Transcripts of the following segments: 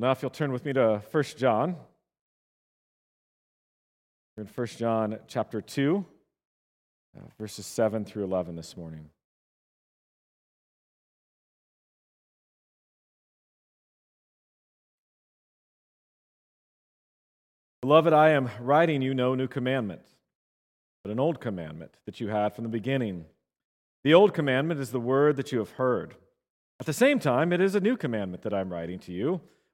Now, if you'll turn with me to 1 John. We're in 1 John chapter 2, verses 7 through 11 this morning. Beloved, I am writing you no new commandment, but an old commandment that you had from the beginning. The old commandment is the word that you have heard. At the same time, it is a new commandment that I'm writing to you,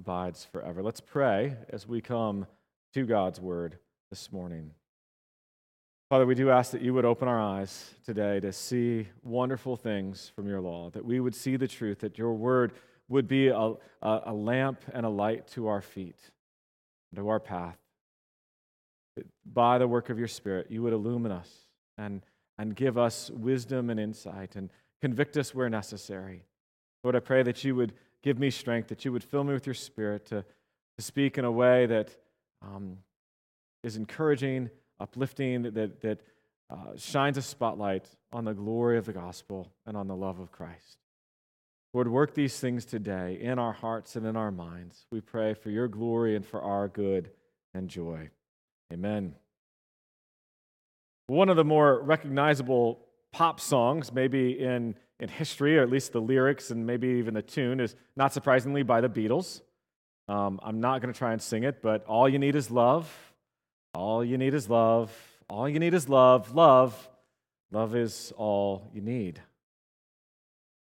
abides forever. Let's pray as we come to God's word this morning. Father, we do ask that you would open our eyes today to see wonderful things from your law, that we would see the truth, that your word would be a lamp and a light to our feet, to our path. That by the work of your Spirit, you would illumine us and give us wisdom and insight and convict us where necessary. Lord, I pray that you would give me strength, that you would fill me with your Spirit to speak in a way that is encouraging, uplifting, that shines a spotlight on the glory of the gospel and on the love of Christ. Lord, work these things today in our hearts and in our minds. We pray for your glory and for our good and joy. Amen. One of the more recognizable pop songs, maybe in history, or at least the lyrics and maybe even the tune, is not surprisingly by the Beatles. I'm not going to try and sing it, but all you need is love. All you need is love. All you need is love. Love. Love is all you need.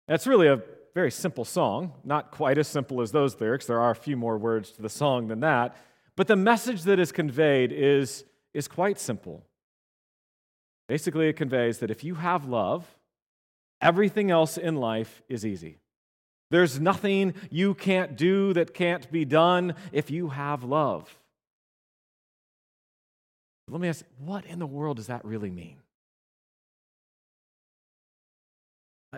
That's really a very simple song, not quite as simple as those lyrics. There are a few more words to the song than that, but the message that is conveyed is quite simple. Basically, it conveys that if you have love, everything else in life is easy. There's nothing you can't do that can't be done if you have love. Let me ask, what in the world does that really mean?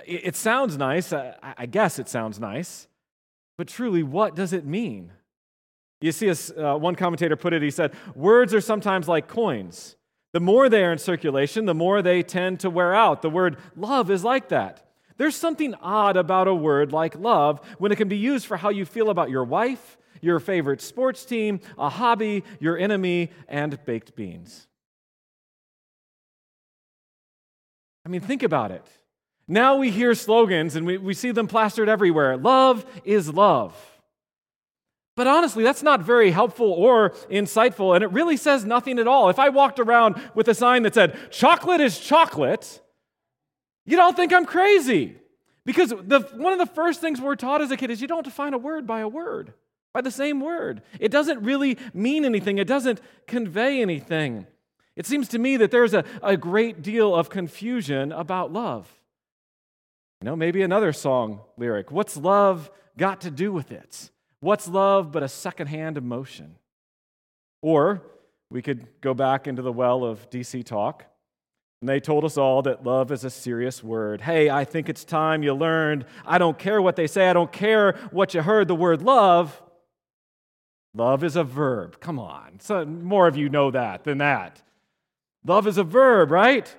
It sounds nice. I guess it sounds nice. But truly, what does it mean? You see, as one commentator put it, he said, words are sometimes like coins. The more they are in circulation, the more they tend to wear out. The word love is like that. There's something odd about a word like love when it can be used for how you feel about your wife, your favorite sports team, a hobby, your enemy, and baked beans. I mean, think about it. Now we hear slogans and we see them plastered everywhere. Love is love. But honestly, that's not very helpful or insightful, and it really says nothing at all. If I walked around with a sign that said, chocolate is chocolate, you'd all think I'm crazy. Because one of the first things we're taught as a kid is you don't define a word, by the same word. It doesn't really mean anything. It doesn't convey anything. It seems to me that there's a great deal of confusion about love. You know, maybe another song lyric, what's love got to do with it? What's love but a secondhand emotion? Or we could go back into the well of DC talk, and they told us all that love is a serious word. Hey, I think it's time you learned. I don't care what they say. I don't care what you heard. The word love. Love is a verb. Come on. So more of you know that than that. Love is a verb, right?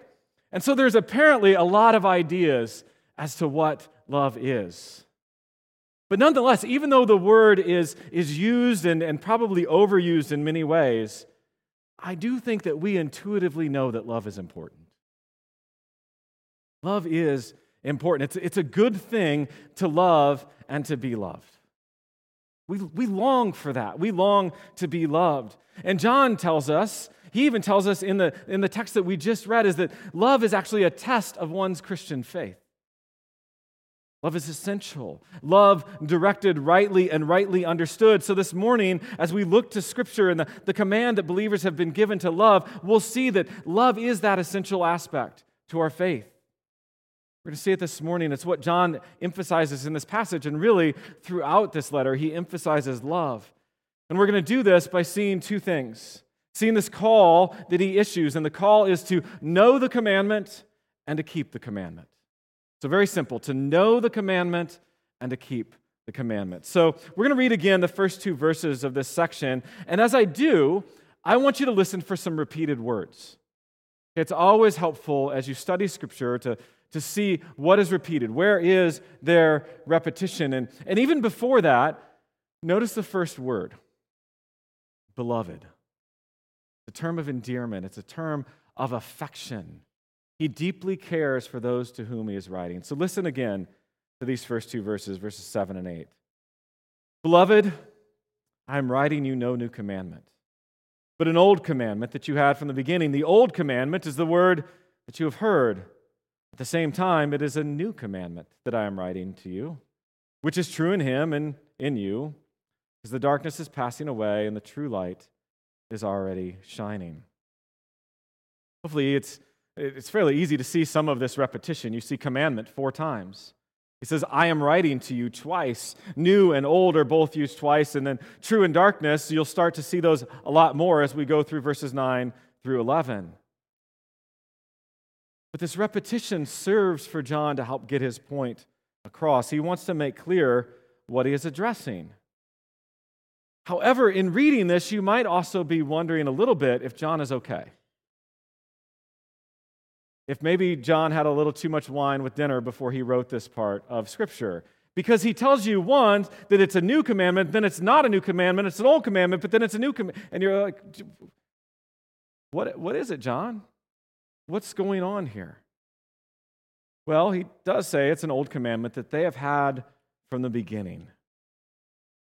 And so there's apparently a lot of ideas as to what love is. But nonetheless, even though the word is used and probably overused in many ways, I do think that we intuitively know that love is important. Love is important. It's a good thing to love and to be loved. We long for that. We long to be loved. And John tells us, he even tells us in the text that we just read, is that love is actually a test of one's Christian faith. Love is essential. Love directed rightly and rightly understood. So this morning, as we look to Scripture and the command that believers have been given to love, we'll see that love is that essential aspect to our faith. We're going to see it this morning. It's what John emphasizes in this passage, and really throughout this letter, he emphasizes love. And we're going to do this by seeing two things. Seeing this call that he issues, and the call is to know the commandment and to keep the commandment. So very simple, to know the commandment and to keep the commandment. So we're going to read again the first two verses of this section, and as I do, I want you to listen for some repeated words. It's always helpful as you study Scripture to see what is repeated, where is their repetition, and even before that, notice the first word, beloved. It's a term of endearment. It's a term of affection. He deeply cares for those to whom he is writing. So listen again to these first two verses, verses 7 and 8. Beloved, I am writing you no new commandment, but an old commandment that you had from the beginning. The old commandment is the word that you have heard. At the same time, it is a new commandment that I am writing to you, which is true in him and in you, as the darkness is passing away and the true light is already shining. Hopefully, it's fairly easy to see some of this repetition. You see commandment 4 times. He says, I am writing to you twice. New and old are both used twice, and then true and darkness, you'll start to see those a lot more as we go through verses 9 through 11. But this repetition serves for John to help get his point across. He wants to make clear what he is addressing. However, in reading this, you might also be wondering a little bit if John is okay. If maybe John had a little too much wine with dinner before he wrote this part of Scripture. Because he tells you, one, that it's a new commandment, then it's not a new commandment, it's an old commandment, but then it's a new commandment. And you're like, what is it, John? What's going on here? Well, he does say it's an old commandment that they have had from the beginning.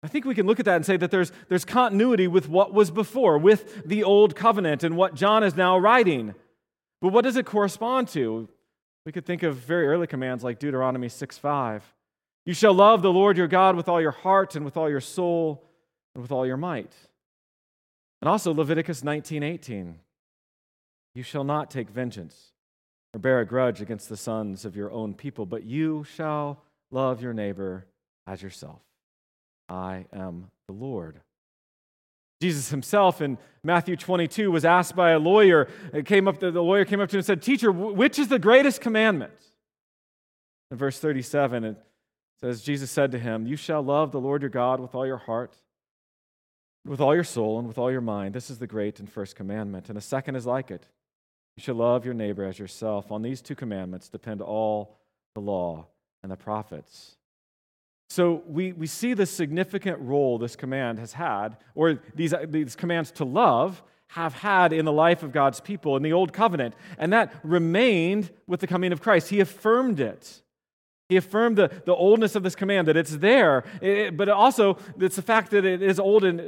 I think we can look at that and say that there's continuity with what was before, with the old covenant and what John is now writing. But what does it correspond to? We could think of very early commands like Deuteronomy 6:5. You shall love the Lord your God with all your heart and with all your soul and with all your might. And also Leviticus 19:18. You shall not take vengeance or bear a grudge against the sons of your own people, but you shall love your neighbor as yourself. I am the Lord. Jesus himself in Matthew 22 was asked by a lawyer. The lawyer came up to him and said, Teacher, which is the greatest commandment? In verse 37, it says, Jesus said to him, You shall love the Lord your God with all your heart, with all your soul, and with all your mind. This is the great and first commandment. And the second is like it. You shall love your neighbor as yourself. On these two commandments depend all the law and the prophets. So we see the significant role this command has had, or these commands to love have had in the life of God's people in the Old Covenant, and that remained with the coming of Christ. He affirmed it. He affirmed the oldness of this command, that it's there, but also it's the fact that it is old, and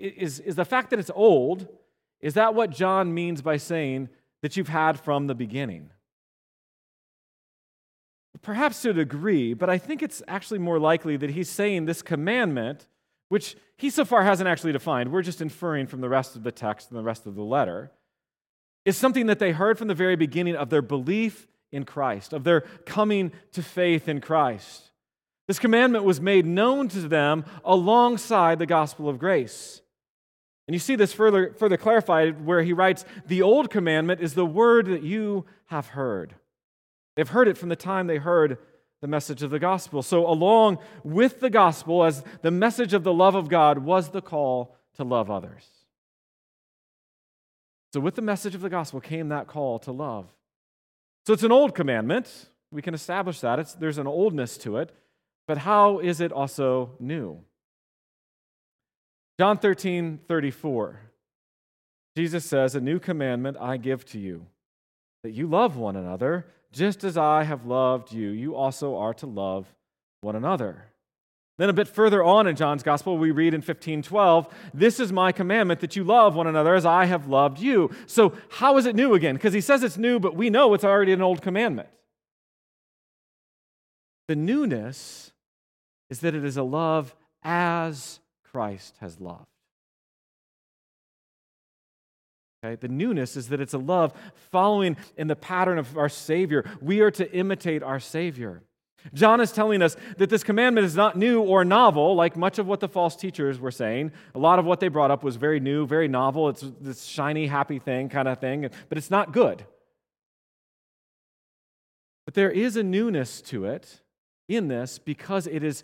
is the fact that it's old, is that what John means by saying that you've had from the beginning? Perhaps to a degree, but I think it's actually more likely that he's saying this commandment, which he so far hasn't actually defined, we're just inferring from the rest of the text and the rest of the letter, is something that they heard from the very beginning of their belief in Christ, of their coming to faith in Christ. This commandment was made known to them alongside the gospel of grace. And you see this further clarified where he writes, the old commandment is the word that you have heard. They've heard it from the time they heard the message of the gospel. So along with the gospel, as the message of the love of God, was the call to love others. So with the message of the gospel came that call to love. So it's an old commandment. We can establish that. There's an oldness to it. But how is it also new? John 13:34. Jesus says, A new commandment I give to you, that you love one another. Just as I have loved you, you also are to love one another. Then a bit further on in John's gospel, we read in 15:12, This is my commandment that you love one another as I have loved you. So how is it new again? Because he says it's new, but we know it's already an old commandment. The newness is that it is a love as Christ has loved. Okay? The newness is that it's a love following in the pattern of our Savior. We are to imitate our Savior. John is telling us that this commandment is not new or novel, like much of what the false teachers were saying. A lot of what they brought up was very new, very novel. It's this shiny, happy thing kind of thing, but it's not good. But there is a newness to it in this because it is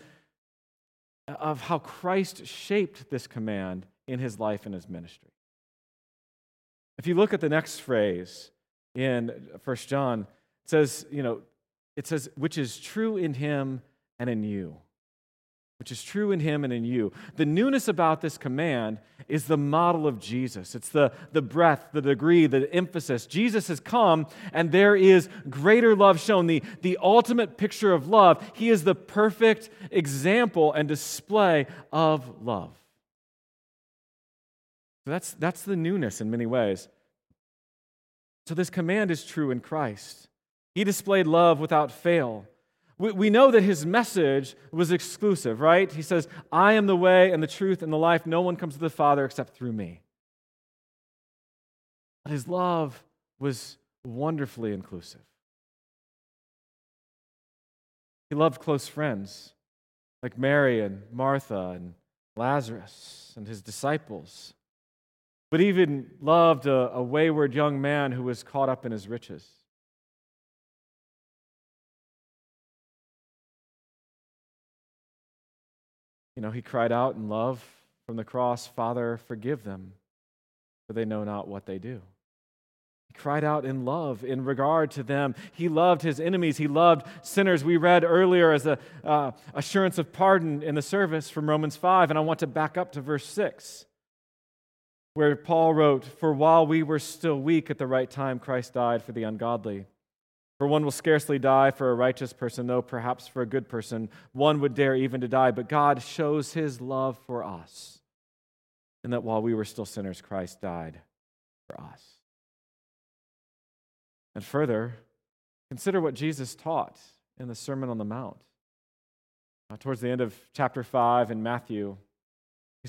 of how Christ shaped this command in his life and his ministry. If you look at the next phrase in 1 John, it says, which is true in him and in you. Which is true in him and in you. The newness about this command is the model of Jesus. It's the breadth, the degree, the emphasis. Jesus has come, and there is greater love shown, the ultimate picture of love. He is the perfect example and display of love. So that's the newness in many ways. So this command is true in Christ. He displayed love without fail. We know that his message was exclusive, right? He says, I am the way and the truth and the life. No one comes to the Father except through me. But his love was wonderfully inclusive. He loved close friends like Mary and Martha and Lazarus and his disciples, but even loved a wayward young man who was caught up in his riches. He cried out in love from the cross, Father, forgive them, for they know not what they do. He cried out in love in regard to them. He loved his enemies. He loved sinners. We read earlier as an assurance of pardon in the service from Romans 5, and I want to back up to verse 6, where Paul wrote, For while we were still weak at the right time, Christ died for the ungodly. For one will scarcely die for a righteous person, though perhaps for a good person one would dare even to die. But God shows his love for us, and that while we were still sinners, Christ died for us. And further, consider what Jesus taught in the Sermon on the Mount. Towards the end of chapter 5 in Matthew, he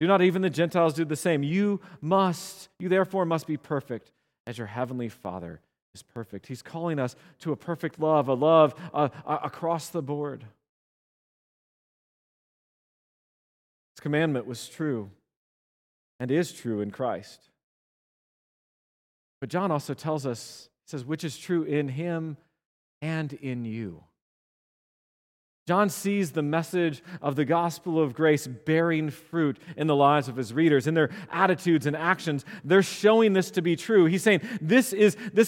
Do not even the Gentiles do the same? You therefore must be perfect, as your heavenly Father is perfect. He's calling us to a perfect love, a love across the board. His commandment was true and is true in Christ. But John also tells us, he says, which is true in him and in you. John sees the message of the gospel of grace bearing fruit in the lives of his readers, in their attitudes and actions. They're showing this to be true. He's saying this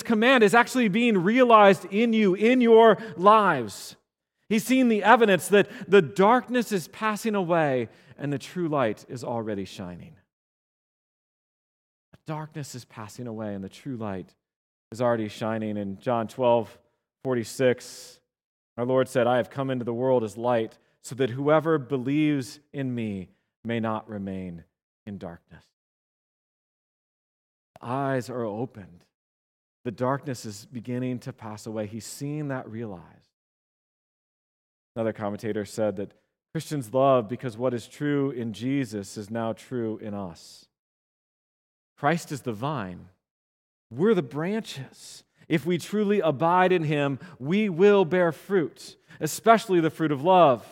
command is actually being realized in you, in your lives. He's seeing the evidence that the darkness is passing away and the true light is already shining. The darkness is passing away and the true light is already shining. In John 12:46, our Lord said, I have come into the world as light, so that whoever believes in me may not remain in darkness. The eyes are opened. The darkness is beginning to pass away. He's seeing that realized. Another commentator said that Christians love because what is true in Jesus is now true in us. Christ is the vine. We're the branches. If we truly abide in him, we will bear fruit, especially the fruit of love.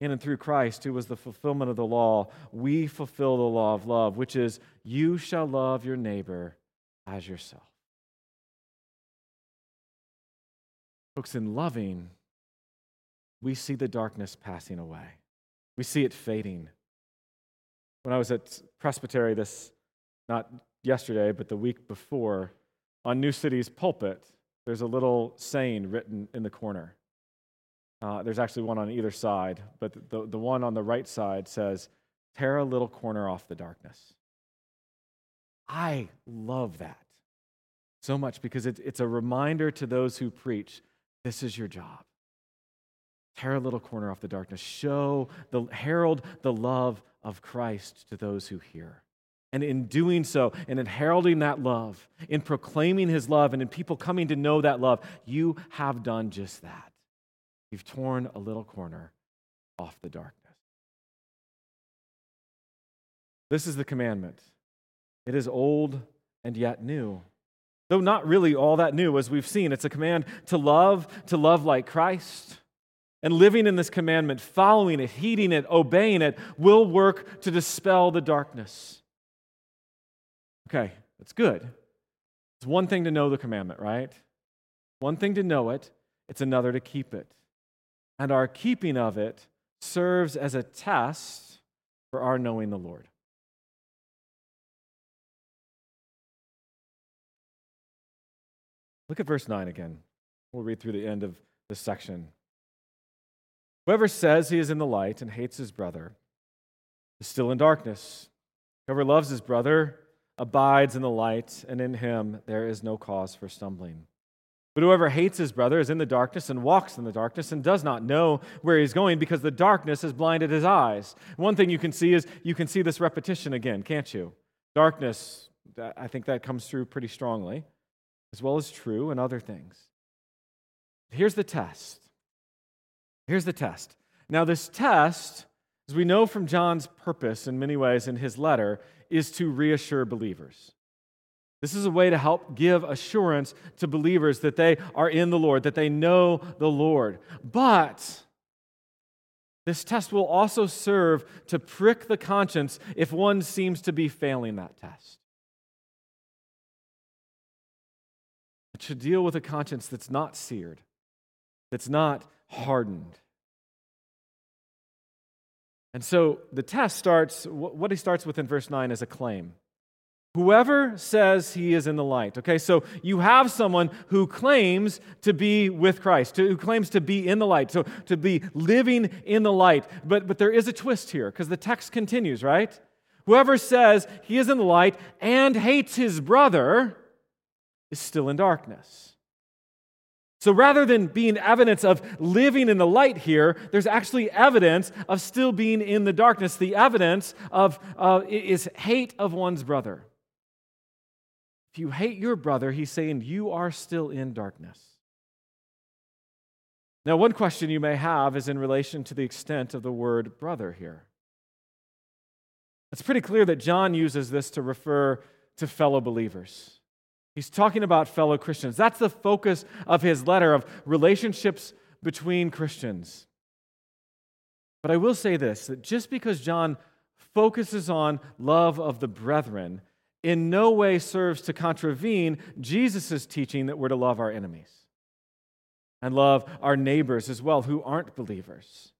In and through Christ, who was the fulfillment of the law, we fulfill the law of love, which is, you shall love your neighbor as yourself. Folks, in loving, we see the darkness passing away. We see it fading. When I was at Presbytery not yesterday, but the week before, on New City's pulpit, there's a little saying written in the corner. There's actually one on either side, but the one on the right side says, tear a little corner off the darkness. I love that so much because it's a reminder to those who preach, this is your job. Tear a little corner off the darkness. Herald the love of Christ to those who hear. And in doing so, and in heralding that love, in proclaiming his love, and in people coming to know that love, you have done just that. You've torn a little corner off the darkness. This is the commandment. It is old and yet new. Though not really all that new, as we've seen. It's a command to love like Christ. And living in this commandment, following it, heeding it, obeying it, will work to dispel the darkness. Okay, that's good. It's one thing to know the commandment, right? One thing to know it, it's another to keep it. And our keeping of it serves as a test for our knowing the Lord. Look at verse 9 again. We'll read through the end of this section. Whoever says he is in the light and hates his brother is still in darkness. Whoever loves his brother abides in the light, and in him there is no cause for stumbling. But whoever hates his brother is in the darkness and walks in the darkness and does not know where he's going because the darkness has blinded his eyes. One thing you can see is you can see this repetition again, can't you? Darkness, I think that comes through pretty strongly, as well as true and other things. Here's the test. Here's the test. Now this test, as we know from John's purpose in many ways in his letter, is to reassure believers. This is a way to help give assurance to believers that they are in the Lord, that they know the Lord. But this test will also serve to prick the conscience if one seems to be failing that test. It should deal with a conscience that's not seared, that's not hardened. And so the test starts, what he starts with in verse 9 is a claim. Whoever says he is in the light. Okay, so you have someone who claims to be with Christ, who claims to be in the light, so to be living in the light. But there is a twist here, because the text continues, right? Whoever says he is in the light and hates his brother is still in darkness. So rather than being evidence of living in the light here, there's actually evidence of still being in the darkness. The evidence of is hate of one's brother. If you hate your brother, he's saying you are still in darkness. Now, one question you may have is in relation to the extent of the word brother here. It's pretty clear that John uses this to refer to fellow believers. He's talking about fellow Christians. That's the focus of his letter, of relationships between Christians. But I will say this, that just because John focuses on love of the brethren, in no way serves to contravene Jesus' teaching that we're to love our enemies and love our neighbors as well who aren't believers.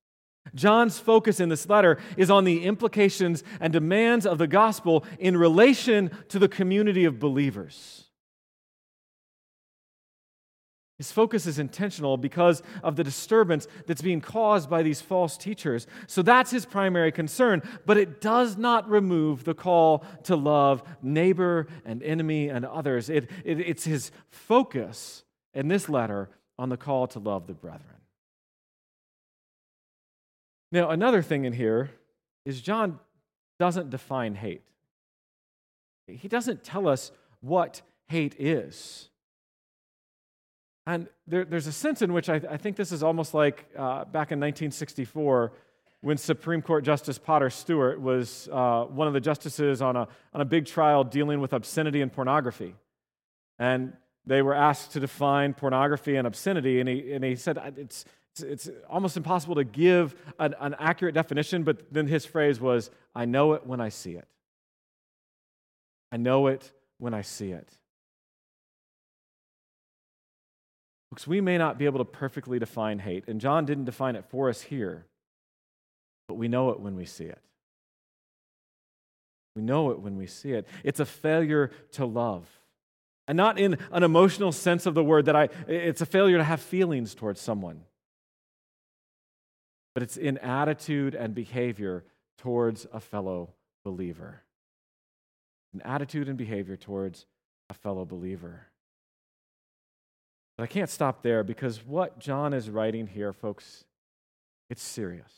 John's focus in this letter is on the implications and demands of the gospel in relation to the community of believers. His focus is intentional because of the disturbance that's being caused by these false teachers. So that's his primary concern, but it does not remove the call to love neighbor and enemy and others. It's his focus in this letter on the call to love the brethren. Now, another thing in here is John doesn't define hate. He doesn't tell us what hate is. And there's a sense in which I think this is almost like back in 1964 when Supreme Court Justice Potter Stewart was one of the justices on a big trial dealing with obscenity and pornography. And they were asked to define pornography and obscenity, and he said it's almost impossible to give an accurate definition, but then his phrase was, "I know it when I see it." I know it when I see it. Because we may not be able to perfectly define hate, and John didn't define it for us here, but we know it when we see it. We know it when we see it. It's a failure to love, and not in an emotional sense of the word that it's a failure to have feelings towards someone, but it's in attitude and behavior towards a fellow believer. An attitude and behavior towards a fellow believer. But I can't stop there because what John is writing here, folks, It's serious.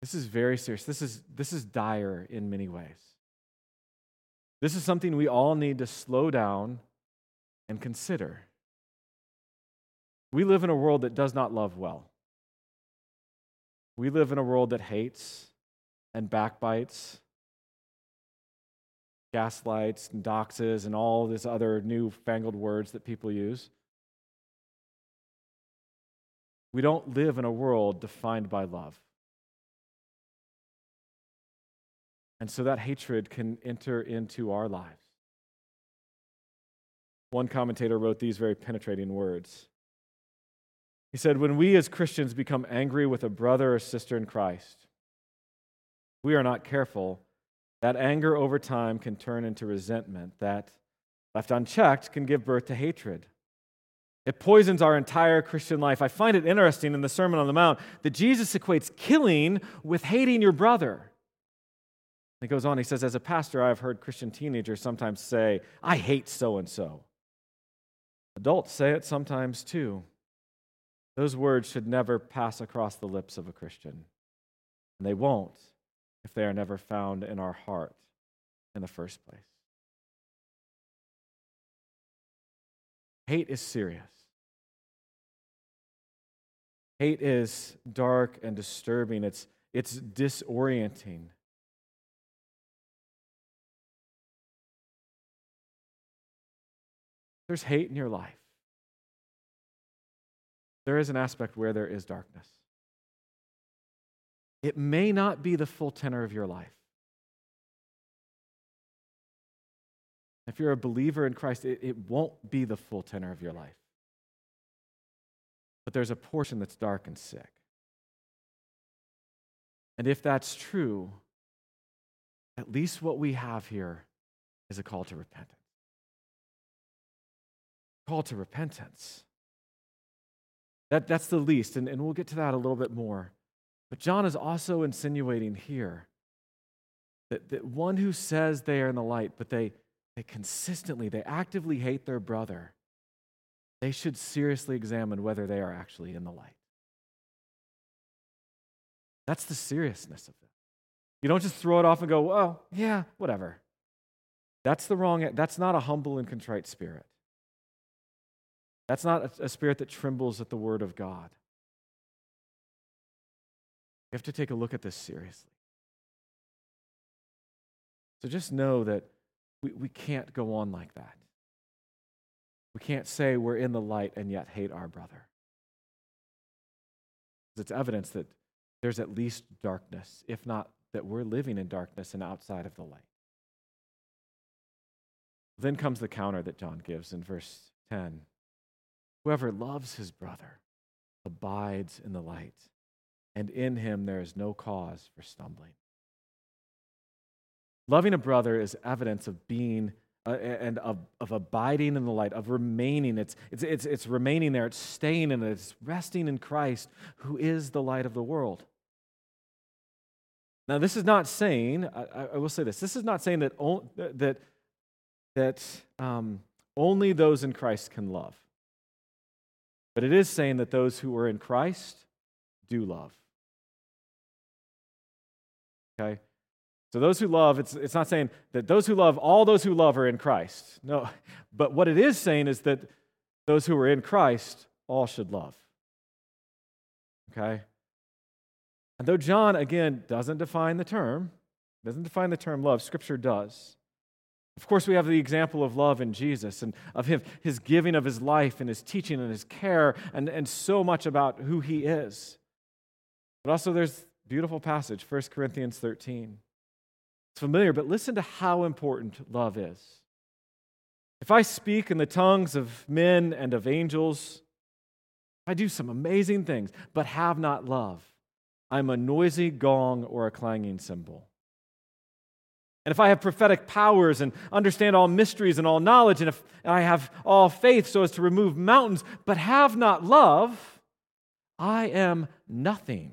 This is very serious. This is dire in many ways. This is something we all need to slow down and consider. We live in a world that does not love well. We live in a world that hates and backbites, gaslights and doxes and all these other newfangled words that people use. We don't live in a world defined by love. And so that hatred can enter into our lives. One commentator wrote these very penetrating words. He said, when we as Christians become angry with a brother or sister in Christ, we are not careful, that anger over time can turn into resentment that, left unchecked, can give birth to hatred. It poisons our entire Christian life. I find it interesting in the Sermon on the Mount that Jesus equates killing with hating your brother. He goes on, he says, as a pastor, I've heard Christian teenagers sometimes say, I hate so-and-so. Adults say it sometimes too. Those words should never pass across the lips of a Christian. And they won't if they are never found in our heart in the first place. Hate is serious. Hate is dark and disturbing. It's disorienting. There's hate in your life. There is an aspect where there is darkness. It may not be the full tenor of your life. If you're a believer in Christ, it won't be the full tenor of your life. But there's a portion that's dark and sick. And if that's true, at least what we have here is a call to repentance. Call to repentance. That's the least, and we'll get to that a little bit more. But John is also insinuating here that one who says they are in the light, but they consistently, they actively hate their brother, they should seriously examine whether they are actually in the light. That's the seriousness of it. You don't just throw it off and go, oh, yeah, whatever. That's not a humble and contrite spirit. That's not a spirit that trembles at the word of God. You have to take a look at this seriously. So just know that we can't go on like that. We can't say we're in the light and yet hate our brother. It's evidence that there's at least darkness, if not that we're living in darkness and outside of the light. Then comes the counter that John gives in verse 10. Whoever loves his brother abides in the light, and in him there is no cause for stumbling. Loving a brother is evidence of being and of abiding in the light, of remaining. It's remaining there, it's staying in it, it's resting in Christ, who is the light of the world. Now, this is not saying, I will say this, is not saying that only those in Christ can love. But it is saying that those who are in Christ do love. Okay? So those who love, it's not saying that those who love, all those who love are in Christ. No, but what it is saying is that those who are in Christ all should love. Okay? And though John, again, doesn't define the term love, Scripture does. Of course, we have the example of love in Jesus and of his giving of his life and his teaching and his care and so much about who he is. But also there's a beautiful passage, 1 Corinthians 13. It's familiar, but listen to how important love is. If I speak in the tongues of men and of angels, I do some amazing things, but have not love, I'm a noisy gong or a clanging cymbal. And if I have prophetic powers and understand all mysteries and all knowledge, and if I have all faith so as to remove mountains, but have not love, I am nothing.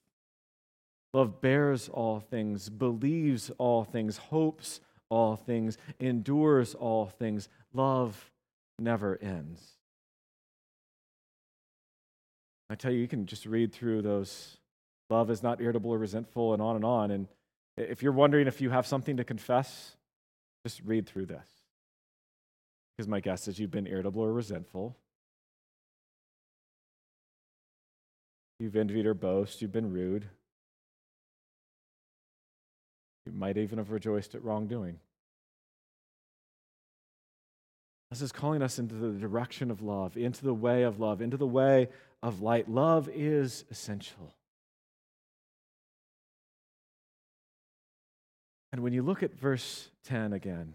Love bears all things, believes all things, hopes all things, endures all things. Love never ends. I tell you, you can just read through those. Love is not irritable or resentful, and on. And if you're wondering if you have something to confess, just read through this. Because my guess is you've been irritable or resentful. You've envied or boasted. You've been rude. You might even have rejoiced at wrongdoing. This is calling us into the direction of love, into the way of love, into the way of light. Love is essential. And when you look at verse 10 again,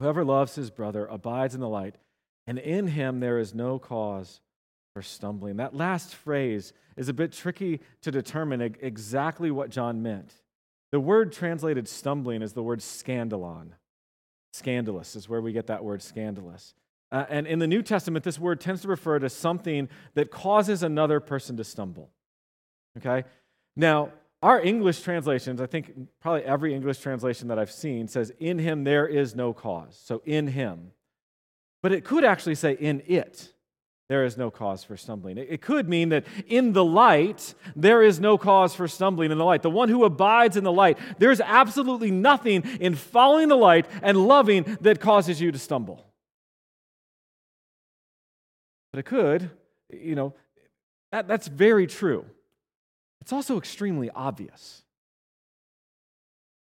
whoever loves his brother abides in the light, and in him there is no cause for stumbling. That last phrase is a bit tricky to determine exactly what John meant. The word translated stumbling is the word scandalon. Scandalous is where we get that word scandalous. And in the New Testament, this word tends to refer to something that causes another person to stumble. Okay? Now, our English translations, I think probably every English translation that I've seen says, in him there is no cause. So in him. But it could actually say in it there is no cause for stumbling. It could mean that in the light there is no cause for stumbling in the light. The one who abides in the light, there's absolutely nothing in following the light and loving that causes you to stumble. But it could, that's very true. It's also extremely obvious.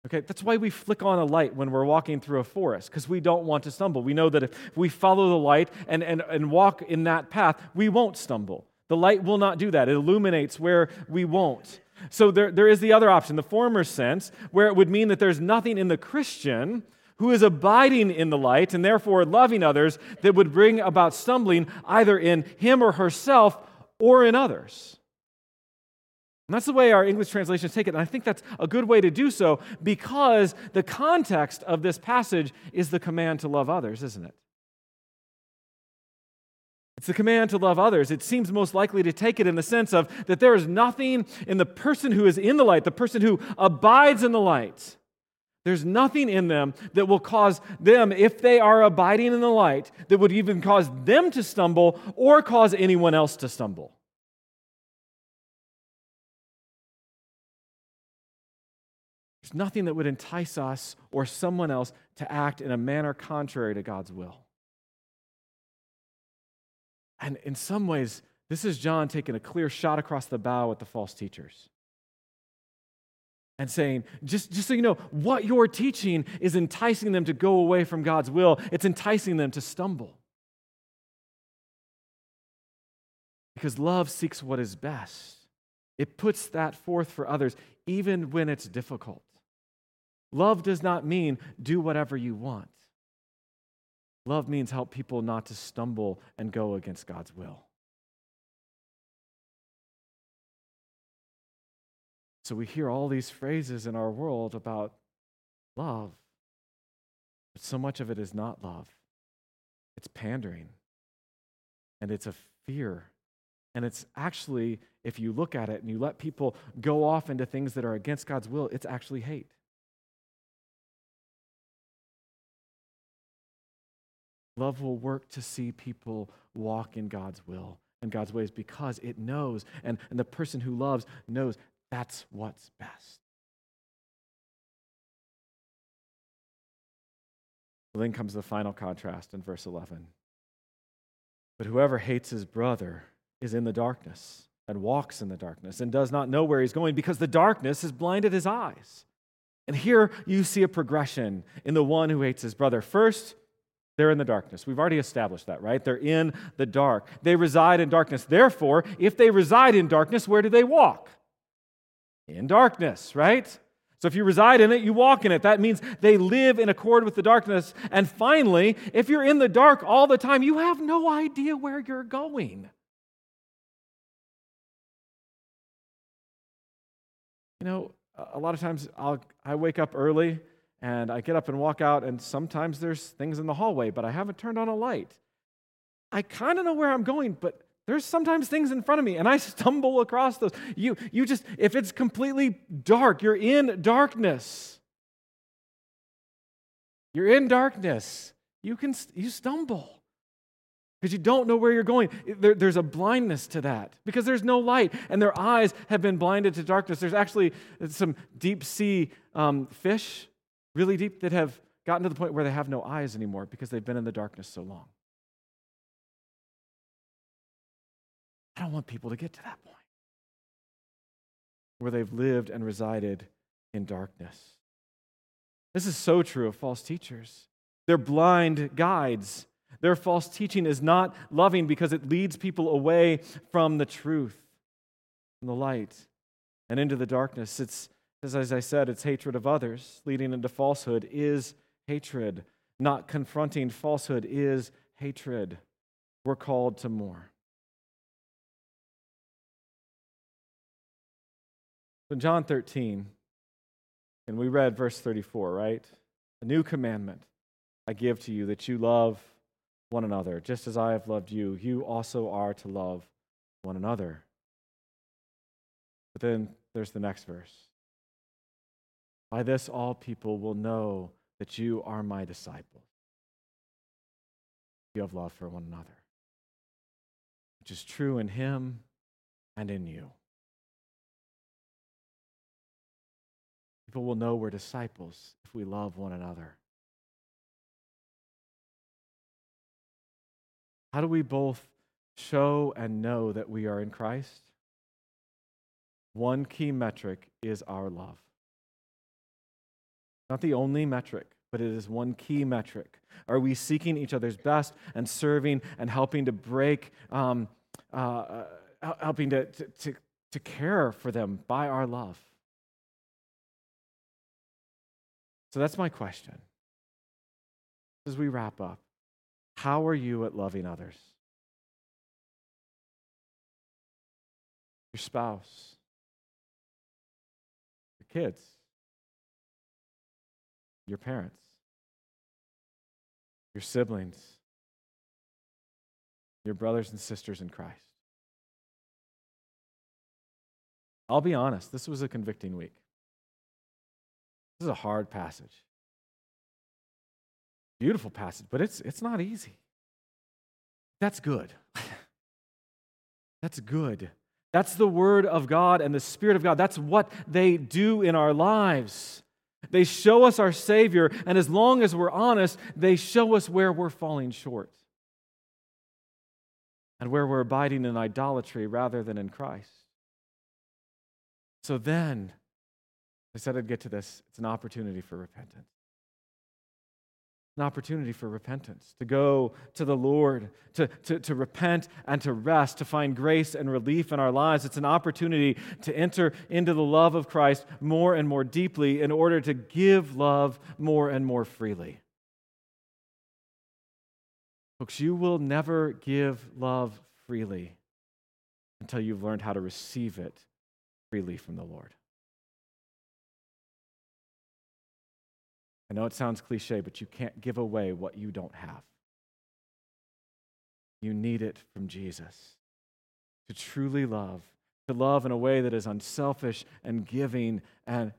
Okay, that's why we flick on a light when we're walking through a forest, because we don't want to stumble. We know that if we follow the light and walk in that path, we won't stumble. The light will not do that. It illuminates where we won't. So there is the other option, the former sense, where it would mean that there's nothing in the Christian who is abiding in the light and therefore loving others that would bring about stumbling either in him or herself or in others. And that's the way our English translations take it, and I think that's a good way to do so because the context of this passage is the command to love others, isn't it? It's the command to love others. It seems most likely to take it in the sense of that there is nothing in the person who is in the light, the person who abides in the light. There's nothing in them that will cause them, if they are abiding in the light, that would even cause them to stumble or cause anyone else to stumble. There's nothing that would entice us or someone else to act in a manner contrary to God's will. And in some ways, this is John taking a clear shot across the bow at the false teachers and saying, just so you know, what you're teaching is enticing them to go away from God's will. It's enticing them to stumble. Because love seeks what is best. It puts that forth for others, even when it's difficult. Love does not mean do whatever you want. Love means help people not to stumble and go against God's will. So we hear all these phrases in our world about love, but so much of it is not love. It's pandering, and it's a fear. And it's actually, if you look at it and you let people go off into things that are against God's will, it's actually hate. Love will work to see people walk in God's will and God's ways because it knows, and the person who loves knows that's what's best. Well, then comes the final contrast in verse 11. But whoever hates his brother is in the darkness and walks in the darkness and does not know where he's going because the darkness has blinded his eyes. And here you see a progression in the one who hates his brother. First, they're in the darkness. We've already established that, right? They're in the dark. They reside in darkness. Therefore, if they reside in darkness, where do they walk? In darkness, right? So if you reside in it, you walk in it. That means they live in accord with the darkness. And finally, if you're in the dark all the time, you have no idea where you're going. You know, a lot of times I wake up early and I get up and walk out, and sometimes there's things in the hallway, but I haven't turned on a light. I kind of know where I'm going, but there's sometimes things in front of me, and I stumble across those. You just, if it's completely dark, you're in darkness. You're in darkness. You stumble because you don't know where you're going. There's a blindness to that because there's no light, and their eyes have been blinded to darkness. There's actually some deep sea fish, really deep, that have gotten to the point where they have no eyes anymore because they've been in the darkness so long. I don't want people to get to that point where they've lived and resided in darkness. This is so true of false teachers. They're blind guides. Their false teaching is not loving because it leads people away from the truth, from the light, and into the darkness. It's, as I said, it's hatred of others. Leading into falsehood is hatred. Not confronting falsehood is hatred. We're called to more. In John 13, and we read verse 34, right? A new commandment I give to you, that you love one another. Just as I have loved you, you also are to love one another. But then there's the next verse. By this all people will know that you are my disciples. You have love for one another, which is true in him and in you. People will know we're disciples if we love one another. How do we both show and know that we are in Christ? One key metric is our love. Not the only metric, but it is one key metric. Are we seeking each other's best and serving and helping to helping to care for them by our love? So that's my question. As we wrap up, how are you at loving others? Your spouse, your kids, your parents, your siblings, your brothers and sisters in Christ. I'll be honest, this was a convicting week. This is a hard passage. Beautiful passage, but it's not easy. That's good. That's good. That's the Word of God and the Spirit of God. That's what they do in our lives. They show us our Savior, and as long as we're honest, they show us where we're falling short and where we're abiding in idolatry rather than in Christ. So then, I said I'd get to this. It's an opportunity for repentance. An opportunity for repentance, to go to the Lord, to repent and to rest, to find grace and relief in our lives. It's an opportunity to enter into the love of Christ more and more deeply in order to give love more and more freely. Folks, you will never give love freely until you've learned how to receive it freely from the Lord. I know it sounds cliche, but you can't give away what you don't have. You need it from Jesus to truly love, to love in a way that is unselfish and giving. And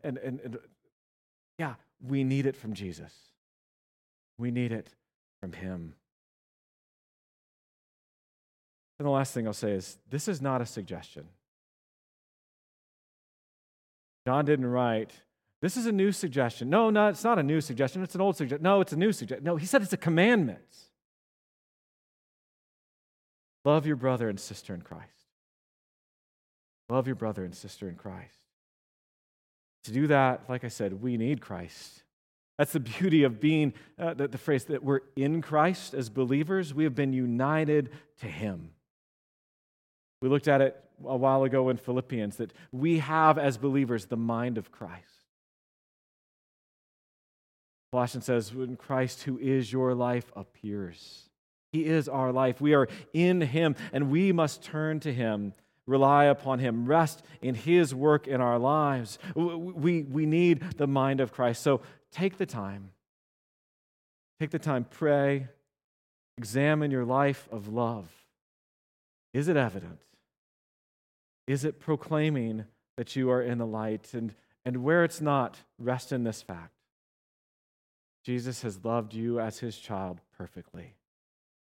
we need it from Jesus. We need it from Him. And the last thing I'll say is, this is not a suggestion. John didn't write, this is a new suggestion. No, it's not a new suggestion. It's an old suggestion. No, it's a new suggestion. No, he said it's a commandment. Love your brother and sister in Christ. Love your brother and sister in Christ. To do that, like I said, we need Christ. That's the beauty of being, the phrase that we're in Christ as believers. We have been united to Him. We looked at it a while ago in Philippians, that we have as believers the mind of Christ. Colossians says, when Christ, who is your life, appears. He is our life. We are in him, and we must turn to him, rely upon him, rest in his work in our lives. We need the mind of Christ. So take the time. Take the time, pray, examine your life of love. Is it evident? Is it proclaiming that you are in the light? And where it's not, rest in this fact. Jesus has loved you as his child perfectly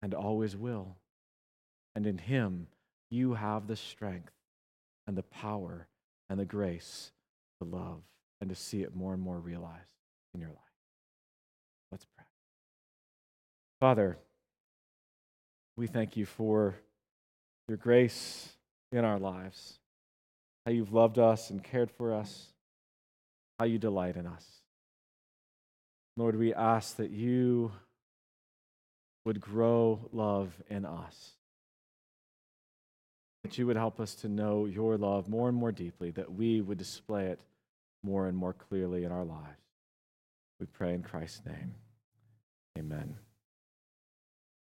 and always will. And in him, you have the strength and the power and the grace to love and to see it more and more realized in your life. Let's pray. Father, we thank you for your grace in our lives, how you've loved us and cared for us, how you delight in us. Lord, we ask that you would grow love in us, that you would help us to know your love more and more deeply, that we would display it more and more clearly in our lives. We pray in Christ's name. Amen.